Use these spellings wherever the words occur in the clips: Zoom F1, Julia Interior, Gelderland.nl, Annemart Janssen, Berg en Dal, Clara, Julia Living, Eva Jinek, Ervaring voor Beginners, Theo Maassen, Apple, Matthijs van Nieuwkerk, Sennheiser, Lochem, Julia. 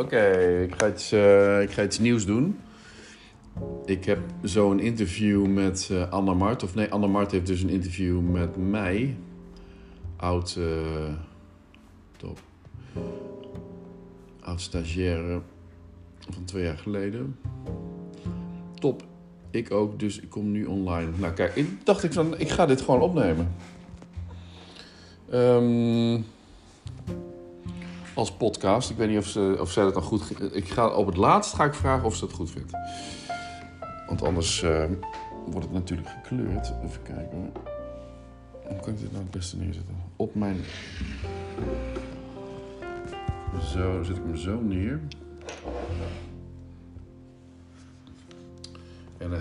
Oké, ik ga iets nieuws doen. Ik heb zo'n interview met Annemart. Of nee, Annemart heeft dus een interview met mij. Oud stagiaire van 2 jaar geleden. Top. Ik ook, dus ik kom nu online. Nou kijk, ik ga dit gewoon opnemen. Als podcast. Ik weet niet of zij dat dan goed... Op het laatst ga ik vragen of ze dat goed vindt. Want anders wordt het natuurlijk gekleurd. Even kijken. Hoe kan ik dit nou het beste neerzetten? Op mijn... Zo, zet ik hem zo neer. En dan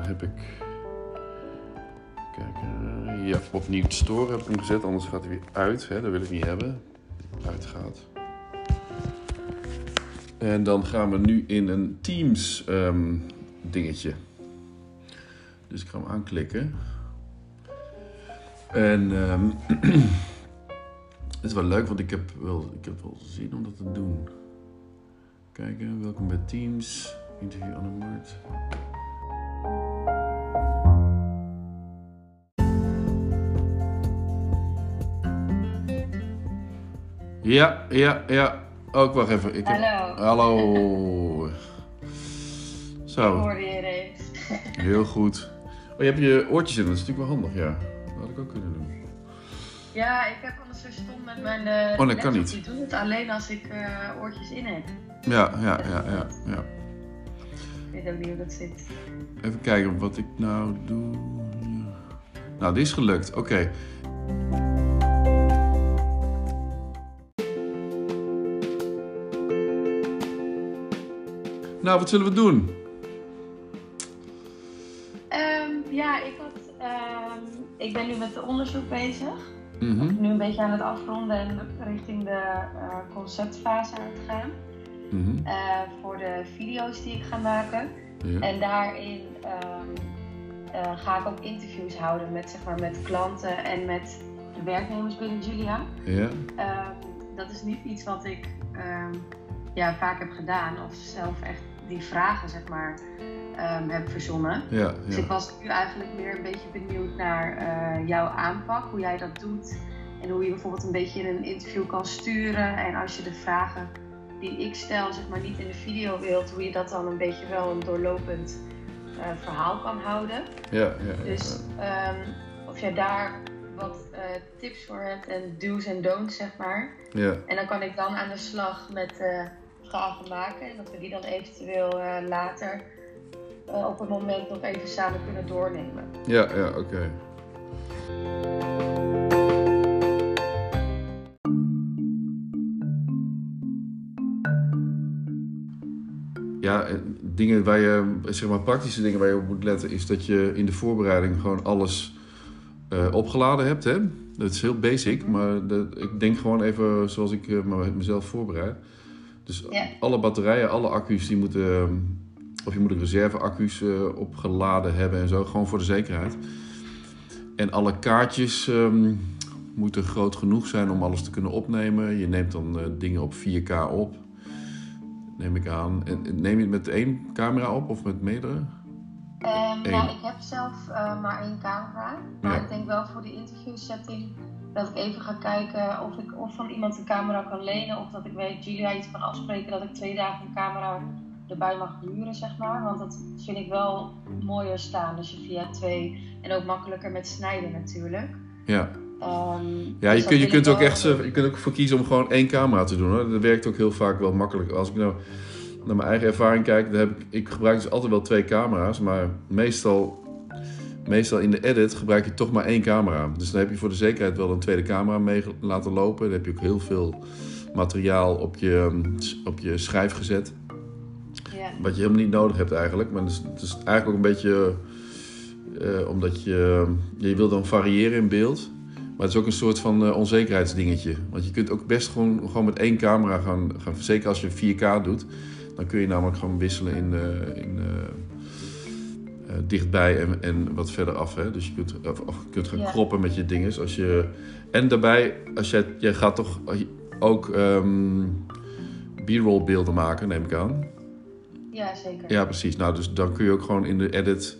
heb ik... Kijken. Ja, opnieuw te storen heb ik hem gezet. Anders gaat hij weer uit. Hè? Dat wil ik niet hebben. Uitgaat. En dan gaan we nu in een Teams dingetje. Dus ik ga hem aanklikken. En het is wel leuk, want ik heb wel zin om dat te doen. Kijken, welkom bij Teams. Interview Annemart. Ja. Ook wacht even. Hallo. Zo. Ik hoorde je reeds. Heel goed. Oh, je hebt je oortjes in, dat is natuurlijk wel handig, ja. Dat had ik ook kunnen doen. Ja, ik heb anders zo stom met mijn laptop. Dat kan niet. Ik doe het alleen als ik oortjes in heb. Ja. Ik weet ook niet hoe dat zit. Even kijken wat ik nou doe. Nou, dit is gelukt. Oké. Nou, wat zullen we doen? Ik ben nu met het onderzoek bezig. Mm-hmm. Ik ben nu een beetje aan het afronden en richting de conceptfase aan het gaan. Mm-hmm. Voor de video's die ik ga maken. Ja. En daarin ga ik ook interviews houden met klanten en met de werknemers binnen Julia. Ja. Dat is niet iets wat ik vaak heb gedaan of zelf echt die vragen heb verzonnen. Ja. Dus ik was nu eigenlijk meer een beetje benieuwd naar jouw aanpak, hoe jij dat doet en hoe je bijvoorbeeld een beetje in een interview kan sturen en als je de vragen die ik stel niet in de video wilt, hoe je dat dan een beetje wel een doorlopend verhaal kan houden. Ja. Dus of jij daar wat tips voor hebt en do's en don'ts . En dan kan ik dan aan de slag met vragen maken en dat we die dan eventueel later op het moment nog even samen kunnen doornemen. Ja, oké. Ja, dingen waar je, praktische dingen waar je op moet letten is dat je in de voorbereiding gewoon alles opgeladen hebt, hè? Dat is heel basic, maar ik denk gewoon even zoals ik mezelf voorbereid. Dus alle batterijen, alle accu's, die moeten... Of je moet ook reserveaccu's opgeladen hebben en zo, gewoon voor de zekerheid. En alle kaartjes moeten groot genoeg zijn om alles te kunnen opnemen. Je neemt dan dingen op 4K op, neem ik aan. En neem je het met 1 camera op of met meerdere? Nou, ik heb zelf maar 1 camera. Maar ik denk wel voor de interviewsetting dat ik even ga kijken of ik of van iemand een camera kan lenen. Of dat ik weet Julia iets kan afspreken dat ik 2 dagen een camera erbij mag huren, Want dat vind ik wel mooier staan. Dus je via 2 en ook makkelijker met snijden natuurlijk. Ja. Dus je kunt ook voor kiezen om gewoon 1 camera te doen, hoor. Dat werkt ook heel vaak wel makkelijk. Als ik nou naar mijn eigen ervaring kijk, dan ik gebruik dus altijd wel 2 camera's, maar meestal in de edit gebruik je toch maar 1 camera. Dus dan heb je voor de zekerheid wel een tweede camera mee laten lopen. Dan heb je ook heel veel materiaal op je schijf gezet. Ja. Wat je helemaal niet nodig hebt eigenlijk. Maar het is eigenlijk ook een beetje... omdat je wil dan variëren in beeld. Maar het is ook een soort van onzekerheidsdingetje. Want je kunt ook best gewoon met 1 camera gaan... Zeker als je 4K doet. Dan kun je namelijk gewoon wisselen in dichtbij en wat verder af. Hè? Dus je kunt gaan kroppen met je dinges. En daarbij, als jij gaat toch... ook b-roll beelden maken, neem ik aan. Ja, zeker. Ja, precies. Nou, dus dan kun je ook gewoon in de edit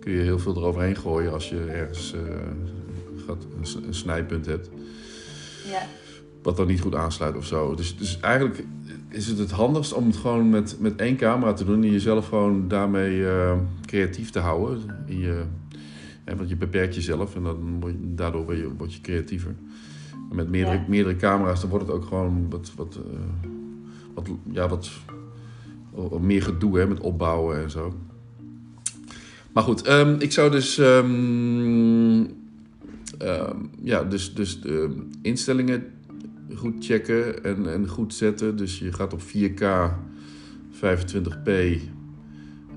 kun je heel veel eroverheen gooien als je ergens een snijpunt hebt. Ja. Wat dan niet goed aansluit of zo. Dus eigenlijk is het handigst om het gewoon met één camera te doen en jezelf gewoon daarmee creatief te houden. Want je beperkt jezelf en dan daardoor word je creatiever. En met meerdere camera's dan wordt het ook gewoon wat meer gedoe, hè, met opbouwen en zo. Maar goed, ik zou dus de instellingen goed checken en goed zetten. Dus je gaat op 4K 25p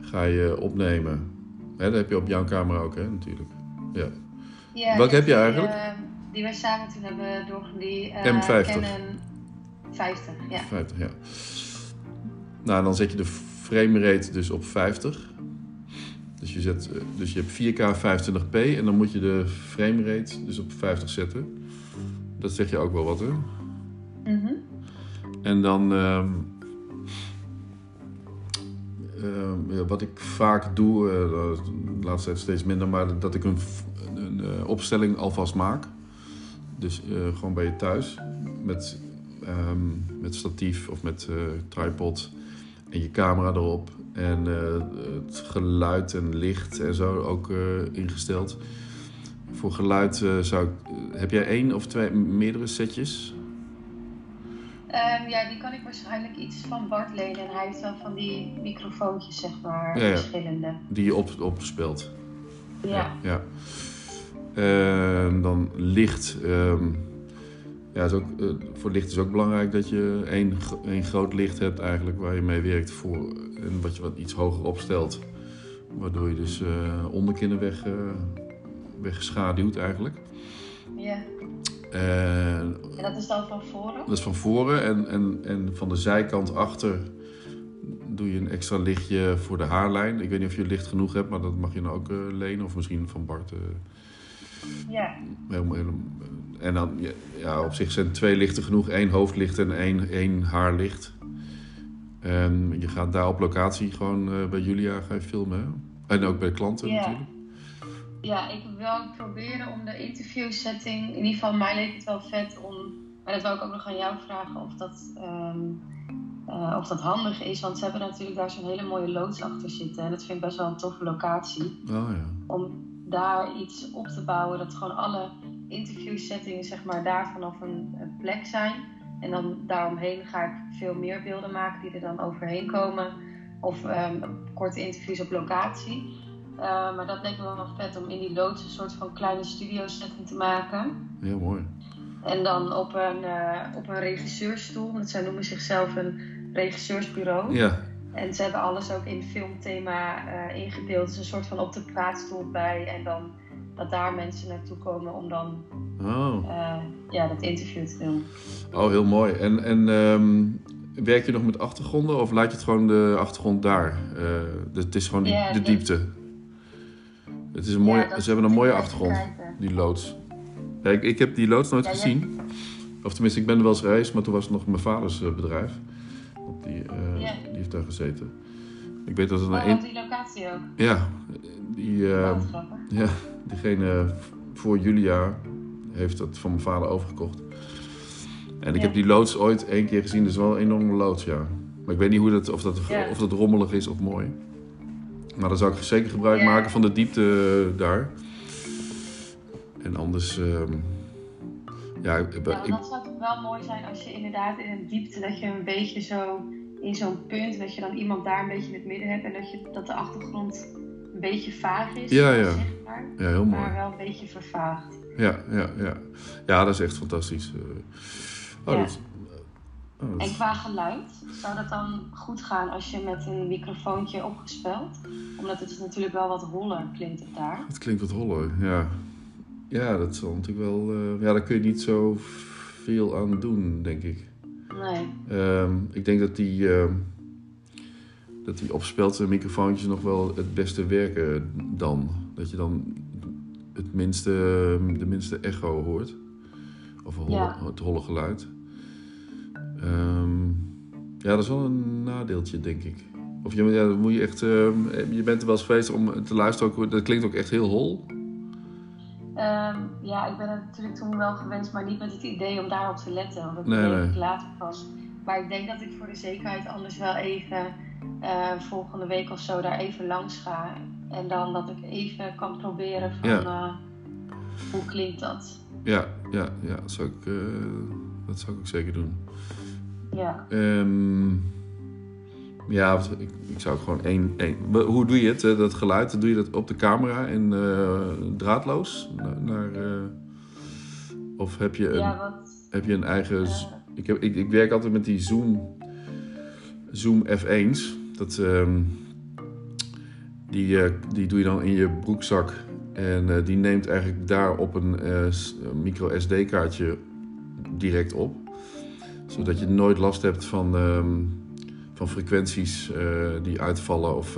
ga je opnemen. Hè, dat heb je op jouw camera ook, hè, natuurlijk. Ja. Ja, welke heb je eigenlijk? Die wij samen toen hebben M50. Canon 50, ja. 50, ja. Nou, dan zet je de framerate dus op 50. Dus je hebt 4K 25p en dan moet je de framerate dus op 50 zetten. Dat zeg je ook wel wat, hè? Mm-hmm. En dan... wat ik vaak doe, de laatste tijd steeds minder, maar dat ik een opstelling alvast maak. Dus gewoon bij je thuis. Met statief of met tripod en je camera erop. En het geluid en licht en zo ook ingesteld. Voor geluid heb jij 1 of 2 meerdere setjes? Die kan ik waarschijnlijk iets van Bart lenen. En hij heeft wel van die microfoontjes, zeg maar, verschillende. Die je opspeelt. Ja. Dan licht. Voor licht is ook belangrijk dat je één groot licht hebt eigenlijk waar je mee werkt voor. En wat je wat iets hoger opstelt. Waardoor je dus onderkinnen weggeschaduwd eigenlijk. Ja. En dat is dan van voren? Dat is van voren en van de zijkant achter doe je een extra lichtje voor de haarlijn. Ik weet niet of je licht genoeg hebt, maar dat mag je nou ook lenen. Of misschien van Bart. Ja. En dan, op zich zijn 2 lichten genoeg. 1 hoofdlicht en 1 haarlicht. En je gaat daar op locatie gewoon bij Julia gaan filmen. Hè? En ook bij klanten natuurlijk. Ja, ik wil proberen om de interviewsetting, in ieder geval mij leek het wel vet om, maar dat wil ik ook nog aan jou vragen of dat handig is, want ze hebben natuurlijk daar zo'n hele mooie loods achter zitten en dat vind ik best wel een toffe locatie. Oh, ja. Om daar iets op te bouwen dat gewoon alle interviewsettingen, zeg maar, daar vanaf een plek zijn en dan daaromheen ga ik veel meer beelden maken die er dan overheen komen of korte interviews op locatie. Maar dat leek me wel vet om in die loods een soort van kleine studio-setting te maken. Heel mooi. En dan op een regisseursstoel, want zij noemen zichzelf een regisseursbureau. Ja. En ze hebben alles ook in filmthema ingedeeld. Dus een soort van op de praatstoel bij en dan dat daar mensen naartoe komen om dan dat interview te doen. Oh, heel mooi. En werk je nog met achtergronden of laat je het gewoon de achtergrond daar? Het is gewoon de diepte. Het is een mooie, ze hebben een mooie achtergrond, die loods. Ja, ik heb die loods nooit gezien. Of tenminste, ik ben er wel eens geweest, maar toen was het nog mijn vaders bedrijf. Die heeft daar gezeten. Ik weet dat er die locatie ook. Ja, diegene voor Julia heeft dat van mijn vader overgekocht. En ik heb die loods ooit 1 keer gezien, dus wel een enorme loods, ja. Maar ik weet niet of dat rommelig is of mooi. Maar dan zou ik zeker gebruik maken van de diepte daar. En anders... dat zou toch wel mooi zijn als je inderdaad in een diepte... dat je een beetje zo in zo'n punt... dat je dan iemand daar een beetje in het midden hebt... en dat de achtergrond een beetje vaag is. Ja. Zeg maar, ja, heel mooi. Maar wel een beetje vervaagd. Ja. Ja, dat is echt fantastisch. En qua geluid, zou dat dan goed gaan als je met een microfoontje opgespeld? Omdat het natuurlijk wel wat holler klinkt het daar. Het klinkt wat holler, ja. Ja, dat zal natuurlijk wel... daar kun je niet zo veel aan doen, denk ik. Nee. Ik denk dat die opspelte microfoontjes nog wel het beste werken dan. Dat je dan de minste echo hoort. Of het holle geluid. Ja, dat is wel een nadeeltje, denk ik. Of ja, dan moet je echt... je bent er wel eens geweest om te luisteren. Dat klinkt ook echt heel hol. Ja, ik ben er natuurlijk toen wel gewenst, maar niet met het idee om daarop te letten. Want dat ik later pas. Maar ik denk dat ik voor de zekerheid anders wel even volgende week of zo daar even langs ga. En dan dat ik even kan proberen van hoe klinkt dat. Ja, dat zou ik ook zeker doen. Ja. Ja, ik zou gewoon één... Hoe doe je het, dat geluid? Doe je dat op de camera en draadloos? Of heb je een, heb je een eigen... Ik werk altijd met die Zoom F1's. Die doe je dan in je broekzak. En die neemt eigenlijk daar op een micro SD-kaartje direct op. Zodat je nooit last hebt van frequenties die uitvallen of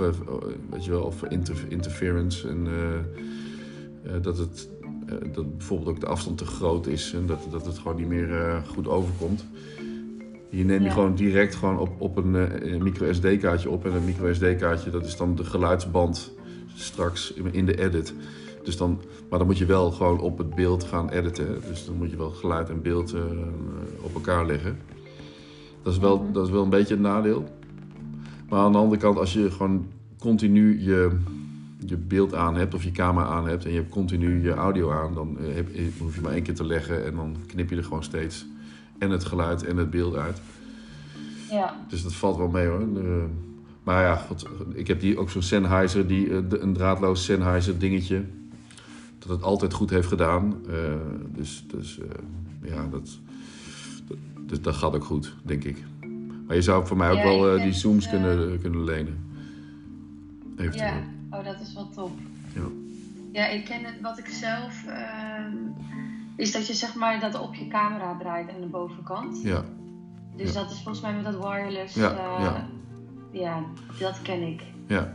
weet je wel, of interference en dat bijvoorbeeld ook de afstand te groot is en dat het gewoon niet meer goed overkomt. Hier neem je gewoon direct gewoon op een micro SD-kaartje op en een micro SD-kaartje dat is dan de geluidsband straks in de edit. Dus dan, maar dan moet je wel gewoon op het beeld gaan editen. Dus dan moet je wel geluid en beeld op elkaar leggen. Dat is wel een beetje het nadeel. Maar aan de andere kant, als je gewoon continu je beeld aan hebt of je camera aan hebt en je hebt continu je audio aan, dan hoef je maar één keer te leggen en dan knip je er gewoon steeds en het geluid en het beeld uit. Ja. Dus dat valt wel mee hoor. Maar ja, ik heb hier ook zo'n Sennheiser, een draadloos Sennheiser dingetje, dat het altijd goed heeft gedaan. Dus dat gaat ook goed, denk ik. Maar je zou voor mij ook wel die Zooms kunnen lenen. Eventueel. Ja, dat is wel top. Ja, ik ken het. Wat ik zelf... is dat je zeg maar dat op je camera draait aan de bovenkant. Ja. Dus dat is volgens mij met dat wireless... Ja, dat ken ik. Ja.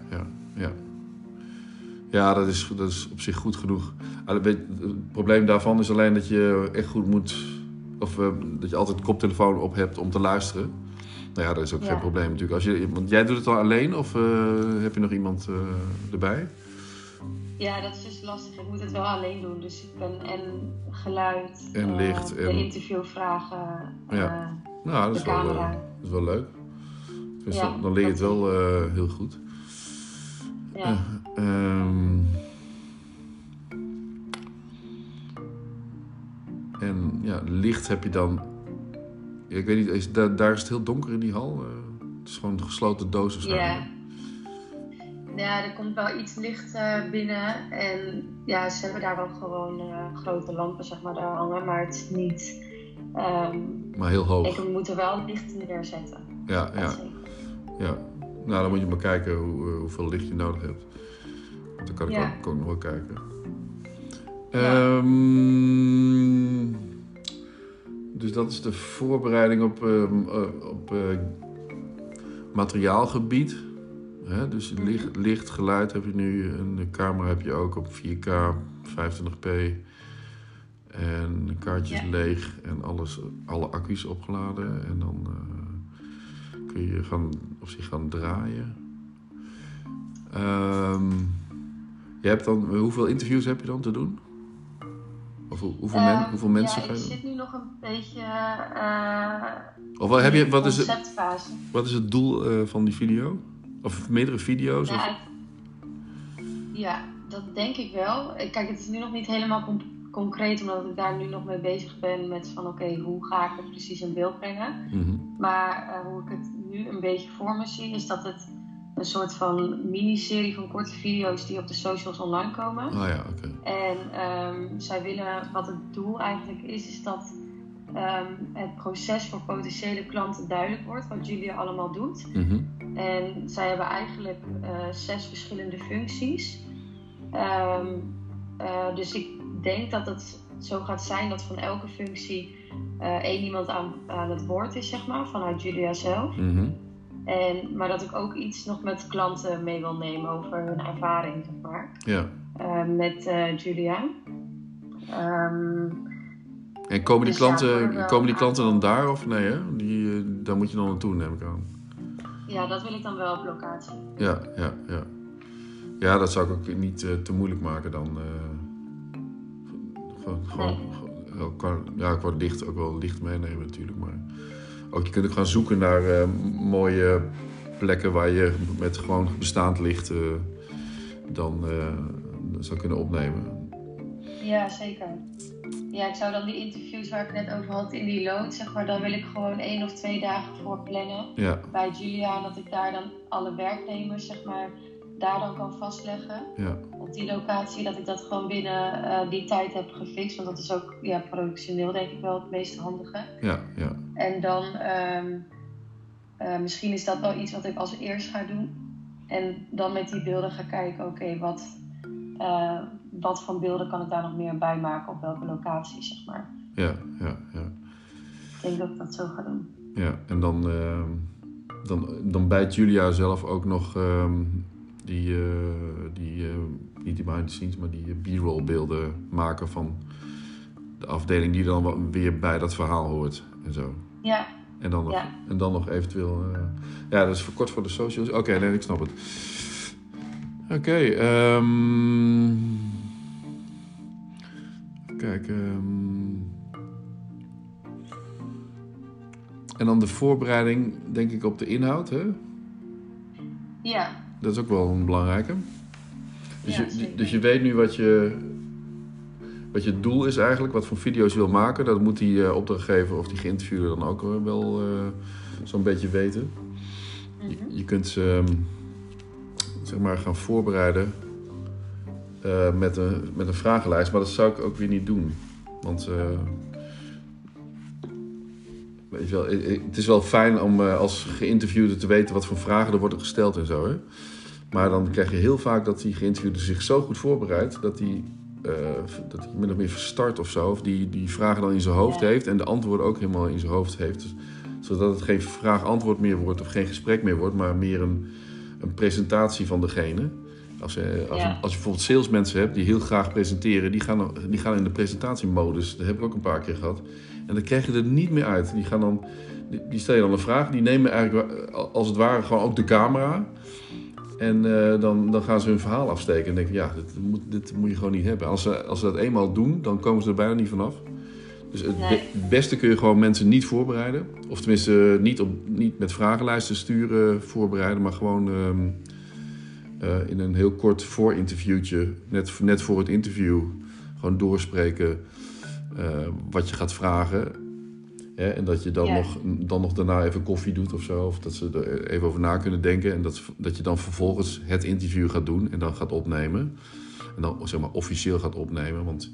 Ja, dat is op zich goed genoeg. Het probleem daarvan is alleen dat je echt goed moet... Of dat je altijd koptelefoon op hebt om te luisteren. Nou ja, dat is ook geen probleem natuurlijk. Want jij doet het al alleen of heb je nog iemand erbij? Ja, dat is dus lastig. Ik moet het wel alleen doen. Dus ik ben en geluid, en licht, de interviewvragen, de camera. Dat is wel leuk. Dus dan leer je het wel heel goed. Ja. En licht heb je dan... Ik weet niet, daar is het heel donker in die hal. Het is gewoon een gesloten doos of zo. Ja, er komt wel iets licht binnen. En ja, ze hebben daar wel gewoon grote lampen, zeg maar, daar hangen. Maar het is niet... maar heel hoog. We moeten wel licht neerzetten. Ja. Nou, dan moet je maar kijken hoeveel licht je nodig hebt. Want dan kan ik ook nog wel kijken. Dus dat is de voorbereiding op materiaalgebied. Hè? Dus licht, geluid heb je nu. En de camera heb je ook op 4K, 25p. En de kaartjes leeg en alle accu's opgeladen. En dan kun je gaan draaien. Hoeveel interviews heb je dan te doen? Of hoeveel mensen ga je doen? Ik zit nu nog een beetje conceptfase. Wat is het doel van die video? Of meerdere video's? Nou, of? Ja, dat denk ik wel. Kijk, het is nu nog niet helemaal concreet, omdat ik daar nu nog mee bezig ben met van hoe ga ik het precies in beeld brengen. Mm-hmm. Maar hoe ik het nu een beetje voor me zie, is dat het een soort van miniserie van korte video's die op de socials online komen. Oh ja, oké. En zij willen, wat het doel eigenlijk is dat het proces voor potentiële klanten duidelijk wordt, wat Julia allemaal doet. Mm-hmm. En zij hebben eigenlijk 6 verschillende functies. Dus ik denk dat het zo gaat zijn dat van elke functie 1 iemand aan het woord is, zeg maar, vanuit Julia zelf. Mm-hmm. Maar dat ik ook iets nog met klanten mee wil nemen over hun ervaring, zeg maar. Ja. Met Julia. En komen die klanten dan daar of nee? Hè? Die, daar moet je dan naartoe, neem ik aan. Ja, dat wil ik dan wel op locatie. Ja. Ja, dat zou ik ook niet te moeilijk maken dan. Ik word licht, ook wel licht meenemen natuurlijk. Maar ook, je kunt ook gaan zoeken naar mooie plekken waar je met gewoon bestaand licht zou kunnen opnemen. Ja, zeker. Ja, ik zou dan die interviews waar ik net over had in die loods, zeg maar, dan wil ik gewoon 1 of 2 dagen voor plannen bij Julia. En dat ik daar dan alle werknemers, zeg maar, daar dan kan vastleggen. Ja. Op die locatie, dat ik dat gewoon binnen die tijd heb gefixt. Want dat is ook productioneel denk ik wel het meest handige. Ja. En dan misschien is dat wel iets wat ik als eerst ga doen. En dan met die beelden ga kijken, oké, wat van beelden kan ik daar nog meer bij maken? Op welke locatie, zeg maar. Ja. Ik denk dat ik dat zo ga doen. Ja, en dan bijt Julia zelf ook nog niet die behind the scenes, maar die b-roll beelden maken van de afdeling die dan weer bij dat verhaal hoort en zo. Ja. En dan nog eventueel... dat is voor kort voor de socials. Oké, nee, ik snap het. Oké. Kijk. En dan de voorbereiding, denk ik, op de inhoud, hè? Ja. Dat is ook wel een belangrijke. Dus je weet nu wat je doel is eigenlijk, wat voor video's je wil maken. Dat moet die opdrachtgever of die geïnterviewde dan ook wel zo'n beetje weten. Je kunt ze zeg maar gaan voorbereiden met een vragenlijst. Maar dat zou ik ook weer niet doen. Want weet je wel, het is wel fijn om als geïnterviewde te weten wat voor vragen er worden gesteld en zo. Hè? Maar dan krijg je heel vaak dat die geïnterviewde zich zo goed voorbereidt dat hij min of meer verstart of zo. Of die vragen dan in zijn hoofd heeft en de antwoorden ook helemaal in zijn hoofd heeft. Dus, zodat het geen vraag-antwoord meer wordt of geen gesprek meer wordt, maar meer een presentatie van degene. Als je bijvoorbeeld salesmensen hebt die heel graag presenteren, die gaan in de presentatiemodus. Dat heb ik ook een paar keer gehad. En dan krijg je er niet meer uit. Die stel je dan een vraag, die nemen eigenlijk als het ware gewoon ook de camera. En dan gaan ze hun verhaal afsteken en denken, dit moet je gewoon niet hebben. Als ze dat eenmaal doen, dan komen ze er bijna niet vanaf. Dus het beste kun je gewoon mensen niet voorbereiden. Of tenminste niet met vragenlijsten sturen voorbereiden, maar gewoon in een heel kort voorinterviewtje, net voor het interview, gewoon doorspreken wat je gaat vragen. Hè? En dat je dan nog daarna even koffie doet of zo. Of dat ze er even over na kunnen denken. En dat je dan vervolgens het interview gaat doen en dan gaat opnemen. En dan zeg maar officieel gaat opnemen. Want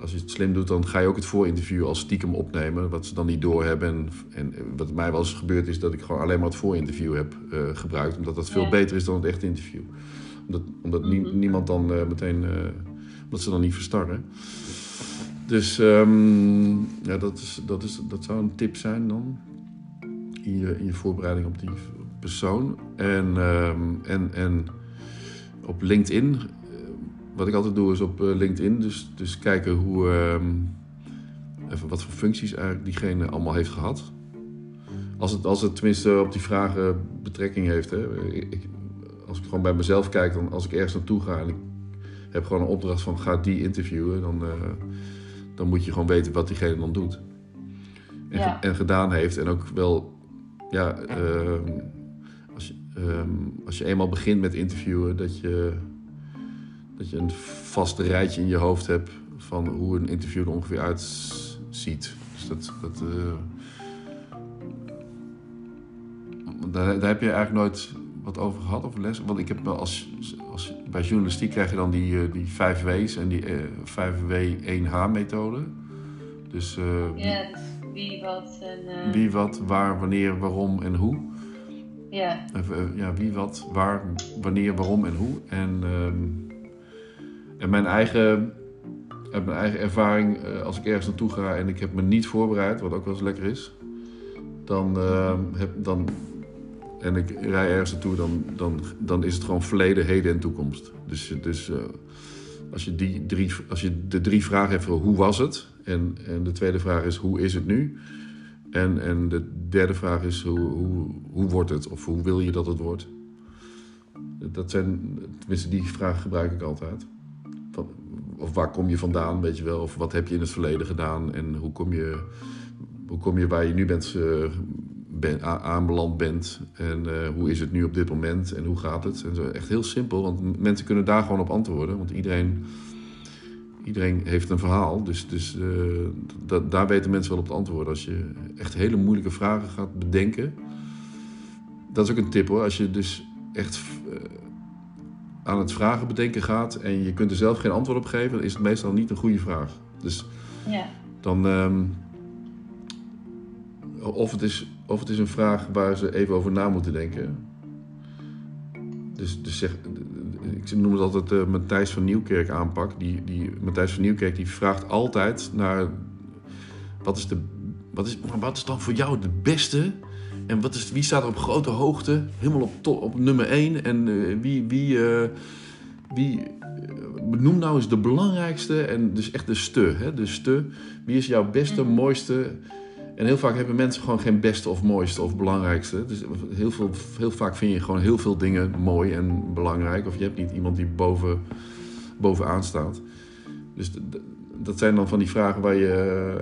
als je het slim doet, dan ga je ook het voorinterview als stiekem opnemen. Wat ze dan niet doorhebben. En wat mij wel eens gebeurd is, dat ik gewoon alleen maar het voorinterview heb gebruikt. Omdat dat veel beter is dan het echte interview. Omdat niemand dan meteen... omdat ze dan niet verstarren. Dus dat zou een tip zijn dan. In je voorbereiding op die persoon. En op LinkedIn... wat ik altijd doe is op LinkedIn, dus kijken hoe even wat voor functies eigenlijk diegene allemaal heeft gehad. Als het tenminste op die vragen betrekking heeft. Hè. Als ik gewoon bij mezelf kijk, dan als ik ergens naartoe ga en ik heb gewoon een opdracht van ga die interviewen, dan moet je gewoon weten wat diegene dan doet. En gedaan heeft. En ook wel, als je eenmaal begint met interviewen, dat je een vast rijtje in je hoofd hebt van hoe een interview er ongeveer uitziet. Dus daar heb je eigenlijk nooit wat over gehad of les. Want ik heb wel als bij journalistiek krijg je dan die 5 W's en die 5W1H methode. Dus wie, wat, waar, wanneer, waarom en hoe. Ja. Ja, wie, wat, waar, wanneer, waarom en hoe. En mijn eigen ervaring, als ik ergens naartoe ga en ik heb me niet voorbereid, wat ook wel eens lekker is, en ik rij ergens naartoe, dan is het gewoon verleden, heden en toekomst. Dus als je de 3 vragen hebt, hoe was het? En de tweede vraag is, hoe is het nu? En de derde vraag is hoe wordt het? Of hoe wil je dat het wordt? Dat zijn, tenminste die vraag gebruik ik altijd. Of waar kom je vandaan, weet je wel? Of wat heb je in het verleden gedaan? En hoe kom je waar je nu aanbeland bent? En hoe is het nu op dit moment? En hoe gaat het? En zo. Echt heel simpel, want mensen kunnen daar gewoon op antwoorden. Want iedereen heeft een verhaal. Dus daar weten mensen wel op te antwoorden. Als je echt hele moeilijke vragen gaat bedenken. Dat is ook een tip hoor. Als je dus echt aan het vragen bedenken gaat en je kunt er zelf geen antwoord op geven, dan is het meestal niet een goede vraag. Dus ja. Dan of het is een vraag waar ze even over na moeten denken. Dus zeg, ik noem het altijd de Matthijs van Nieuwkerk aanpak. Die Matthijs van Nieuwkerk die vraagt altijd naar wat is dan voor jou de beste? En wie staat er op grote hoogte? Helemaal op nummer 1. En benoem nou eens de belangrijkste. En dus echt de ste. Hè? De ste. Wie is jouw beste, mooiste? En heel vaak hebben mensen gewoon geen beste of mooiste of belangrijkste. Dus heel vaak vind je gewoon heel veel dingen mooi en belangrijk. Of je hebt niet iemand die bovenaan staat. Dus dat zijn dan van die vragen waar je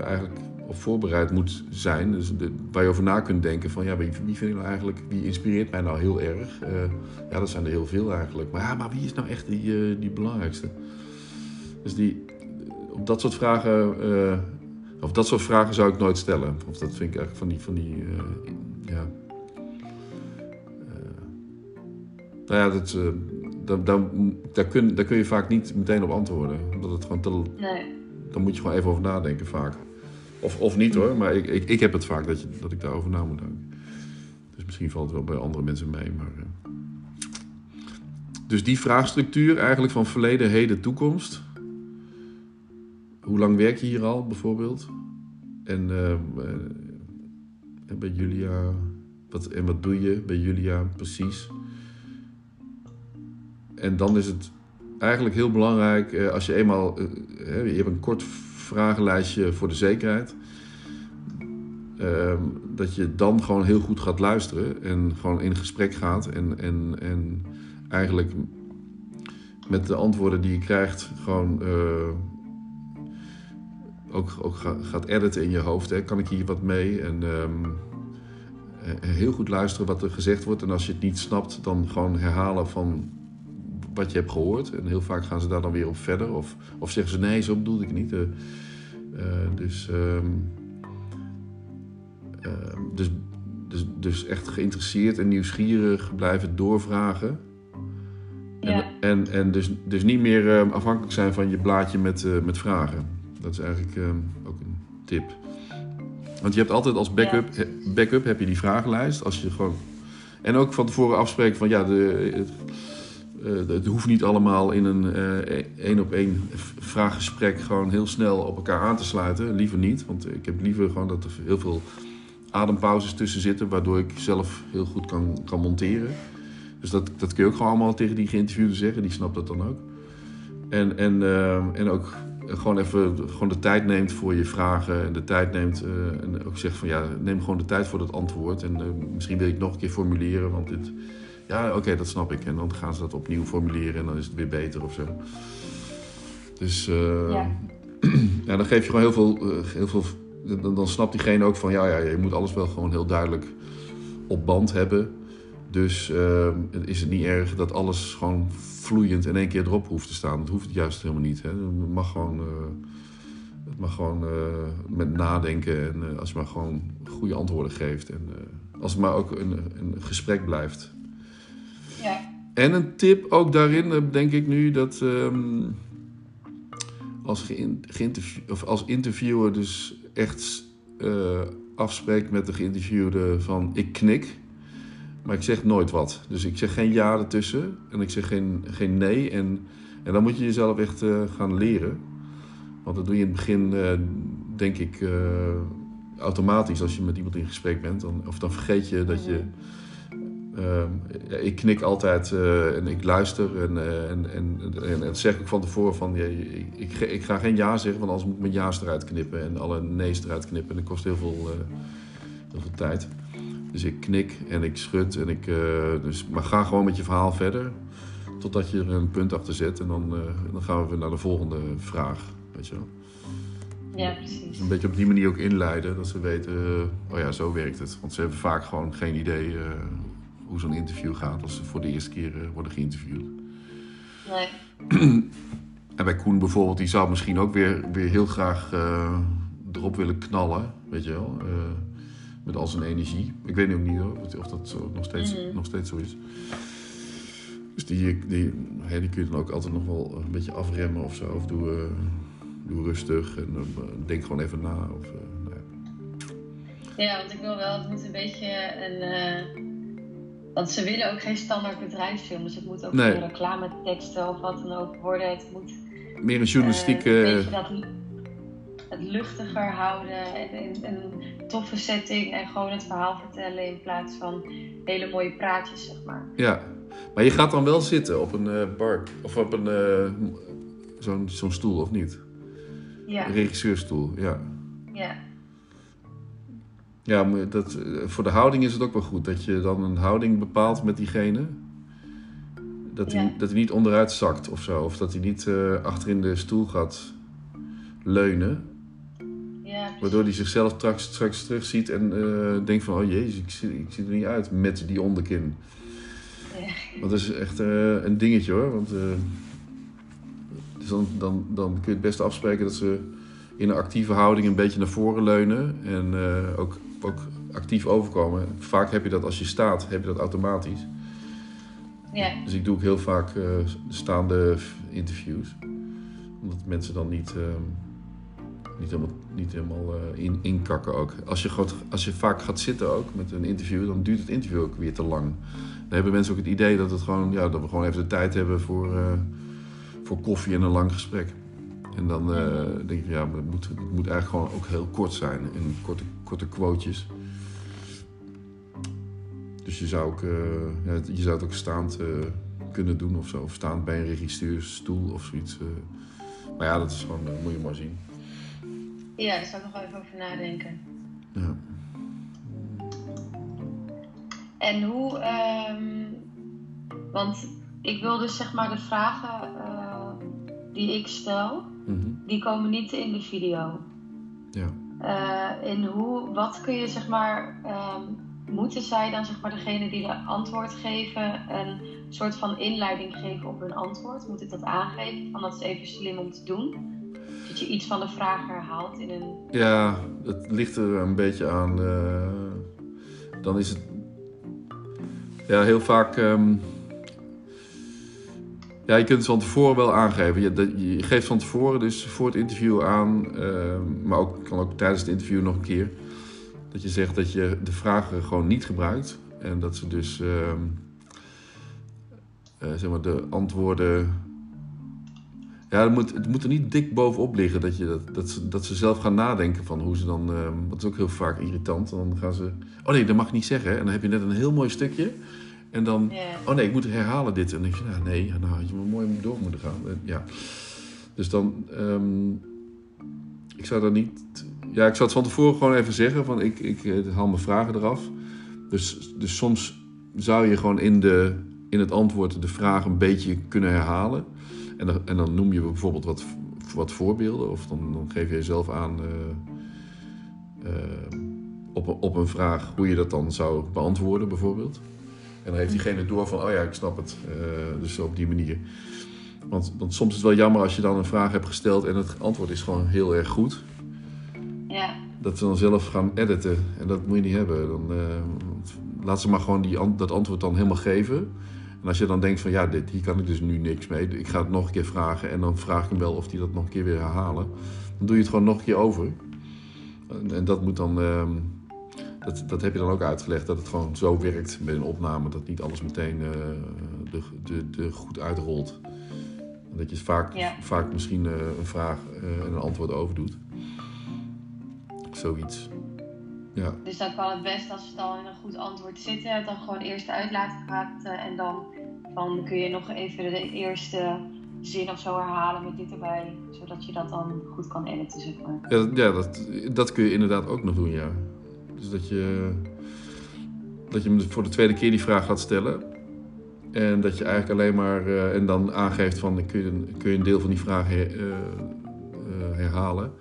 eigenlijk op voorbereid moet zijn, dus waar je over na kunt denken van ja, wie vind ik nou eigenlijk, wie inspireert mij nou heel erg? Ja, dat zijn er heel veel eigenlijk. Maar wie is nou echt die belangrijkste? Dus op dat soort vragen, of dat soort vragen zou ik nooit stellen. Of dat vind ik eigenlijk daar kun je vaak niet meteen op antwoorden, omdat het gewoon dan moet je gewoon even over nadenken vaak. Of niet hoor, maar ik heb het vaak dat ik daarover na moet denken. Dus misschien valt het wel bij andere mensen mee. Maar, Dus die vraagstructuur eigenlijk van verleden, heden, toekomst. Hoe lang werk je hier al bijvoorbeeld? En bij Julia, wat doe je bij Julia precies? En dan is het eigenlijk heel belangrijk, als je eenmaal, je hebt een kort vragenlijstje voor de zekerheid. Dat je dan gewoon heel goed gaat luisteren en gewoon in gesprek gaat en eigenlijk met de antwoorden die je krijgt gewoon ook gaat editen in je hoofd. Hè? Kan ik hier wat mee? En heel goed luisteren wat er gezegd wordt. En als je het niet snapt, dan gewoon herhalen van wat je hebt gehoord. En heel vaak gaan ze daar dan weer op verder. Of zeggen ze, nee, zo bedoelde ik niet. Dus echt geïnteresseerd en nieuwsgierig blijven doorvragen. Ja. En dus niet meer afhankelijk zijn van je blaadje met vragen. Dat is eigenlijk ook een tip. Want je hebt altijd als backup heb je die vragenlijst. Als je gewoon, en ook van tevoren afspreken van ja, het hoeft niet allemaal in een één-op-één vraaggesprek gewoon heel snel op elkaar aan te sluiten. Liever niet, want ik heb liever gewoon dat er heel veel adempauzes tussen zitten, waardoor ik zelf heel goed kan monteren. Dus dat kun je ook gewoon allemaal tegen die geïnterviewde zeggen, die snapt dat dan ook. En ook gewoon even de tijd neemt voor je vragen en de tijd neemt en ook zegt van ja, neem gewoon de tijd voor dat antwoord. En misschien wil ik het nog een keer formuleren, want dit... Ja, oké, dat snap ik. En dan gaan ze dat opnieuw formuleren en dan is het weer beter of zo. Dus ja, dan geef je gewoon heel veel... Dan snapt diegene ook van... Ja, je moet alles wel gewoon heel duidelijk op band hebben. Dus is het niet erg dat alles gewoon vloeiend in één keer erop hoeft te staan. Dat hoeft het juist helemaal niet. Hè? Het mag gewoon met nadenken. En als je maar gewoon goede antwoorden geeft. En als het maar ook een gesprek blijft. Ja. En een tip ook daarin, denk ik nu, dat als interviewer dus echt afspreekt met de geïnterviewde van ik knik, maar ik zeg nooit wat. Dus ik zeg geen ja ertussen en ik zeg geen nee. En dan moet je jezelf echt gaan leren. Want dat doe je in het begin, denk ik, automatisch als je met iemand in gesprek bent. Dan vergeet je dat je... ik knik altijd en ik luister en dat zeg ik van tevoren van ik ga geen ja zeggen, want anders moet ik mijn ja's eruit knippen en alle nee's eruit knippen en dat kost heel veel heel veel tijd. Dus ik knik en ik schud en ik... maar ga gewoon met je verhaal verder. Totdat je er een punt achter zet. En dan gaan we weer naar de volgende vraag. Weet je wel. Ja, precies. Dus een beetje op die manier ook inleiden. Dat ze weten, oh ja, zo werkt het. Want ze hebben vaak gewoon geen idee hoe zo'n interview gaat. Als ze voor de eerste keer worden geïnterviewd. Nee. En bij Koen bijvoorbeeld, die zou misschien ook weer heel graag erop willen knallen. Weet je wel. Met al zijn energie. Ik weet ook niet of dat zo nog steeds zo is. Dus die kun je dan ook altijd nog wel een beetje afremmen of zo. Of doe rustig en denk gewoon even na. Of, nou ja. Ja, want ik wil wel, het moet een beetje een... want ze willen ook geen standaard bedrijfsfilm. Dus het moet ook meer reclame teksten of wat dan ook worden. Het moet... meer een journalistieke... het luchtiger houden en een toffe setting en gewoon het verhaal vertellen in plaats van hele mooie praatjes, zeg maar. Ja, maar je gaat dan wel zitten op een bar of op een zo'n stoel, of niet? Ja. Een regisseurstoel, ja. Ja. Ja, maar dat, voor de houding is het ook wel goed dat je dan een houding bepaalt met diegene. Dat hij niet onderuit zakt of zo, of dat hij niet achter in de stoel gaat leunen. Ja, waardoor hij zichzelf straks terug ziet en denkt van, oh jezus, ik zie er niet uit met die onderkin. Ja. Want dat is echt een dingetje hoor. Want, dus dan kun je het beste afspreken dat ze in een actieve houding een beetje naar voren leunen. En ook actief overkomen. Vaak heb je dat als je staat, heb je dat automatisch. Ja. Dus ik doe ook heel vaak staande interviews. Omdat mensen dan niet helemaal inkakken ook. Als je vaak gaat zitten ook met een interview, dan duurt het interview ook weer te lang. Dan hebben mensen ook het idee dat, dat we gewoon even de tijd hebben voor koffie en een lang gesprek. En dan denk ik, ja, maar het moet eigenlijk gewoon ook heel kort zijn. In korte quotejes. Dus je zou, het ook staand kunnen doen of zo. Of staand bij een regisseursstoel of zoiets. Maar ja, dat is gewoon, moet je maar zien. Ja, daar zou ik nog wel even over nadenken. Ja. En hoe... want ik wil dus zeg maar de vragen die ik stel, die komen niet in de video. Ja. Wat kun je zeg maar... moeten zij dan zeg maar degene die de antwoord geven een soort van inleiding geven op hun antwoord? Moet ik dat aangeven? Van dat is even slim om te doen. Dat je iets van de vraag herhaalt in een... Ja, het ligt er een beetje aan. Dan is het... Ja, heel vaak... Ja, je kunt het van tevoren wel aangeven. Je geeft van tevoren dus voor het interview aan... maar ook kan ook tijdens het interview nog een keer... dat je zegt dat je de vragen gewoon niet gebruikt. En dat ze dus... zeg maar de antwoorden... Ja, het moet er niet dik bovenop liggen dat ze zelf gaan nadenken van hoe ze dan... dat is ook heel vaak irritant. Dan gaan ze... Oh nee, dat mag ik niet zeggen. En dan heb je net een heel mooi stukje. En dan... Yeah. Oh nee, ik moet herhalen dit. En dan denk je, nou had je maar mooi door moeten gaan. Ja. Dus dan... ik zou dat niet... Ja, ik zou het van tevoren gewoon even zeggen. Van ik haal mijn vragen eraf. Dus soms zou je gewoon in het antwoord de vraag een beetje kunnen herhalen. En dan noem je bijvoorbeeld wat voorbeelden. Of dan geef je jezelf aan op een vraag hoe je dat dan zou beantwoorden bijvoorbeeld. En dan heeft diegene door van, oh ja, ik snap het. Dus op die manier. Want soms is het wel jammer als je dan een vraag hebt gesteld en het antwoord is gewoon heel erg goed. Ja. Dat ze dan zelf gaan editen. En dat moet je niet hebben. Dan, laat ze maar gewoon dat antwoord dan helemaal geven. En als je dan denkt van ja, hier kan ik dus nu niks mee. Ik ga het nog een keer vragen en dan vraag ik hem wel of hij dat nog een keer weer herhalen. Dan doe je het gewoon nog een keer over. En dat moet dan... dat heb je dan ook uitgelegd, dat het gewoon zo werkt met een opname. Dat niet alles meteen goed uitrolt. Dat je vaak misschien een vraag en een antwoord overdoet. Zoiets. Ja. Dus dan kan het best als we al in een goed antwoord zitten, dan gewoon eerst uit laten praten en dan van, kun je nog even de eerste zin of zo herhalen met dit erbij, zodat je dat dan goed kan editen, zeg maar. Ja, dat kun je inderdaad ook nog doen, ja. Dus dat je hem voor de tweede keer die vraag gaat stellen. En dat je eigenlijk alleen maar... en dan aangeeft van... kun je een deel van die vraag herhalen.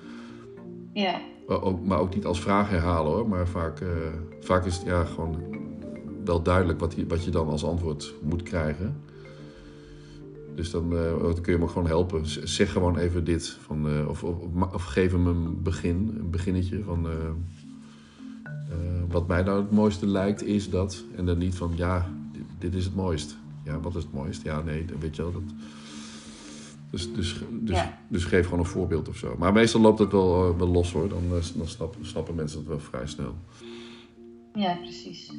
Ja. Maar ook niet als vraag herhalen hoor. Maar vaak is het ja, gewoon wel duidelijk wat je dan als antwoord moet krijgen. Dus dan kun je hem gewoon helpen. Zeg gewoon even dit. Of geef hem een beginnetje van... wat mij nou het mooiste lijkt is dat... En dan niet van ja, dit is het mooist. Ja, wat is het mooist? Ja, nee, weet je wel. Dat... Dus geef gewoon een voorbeeld of zo. Maar meestal loopt dat wel los hoor. Dan snappen mensen dat wel vrij snel. Ja, precies.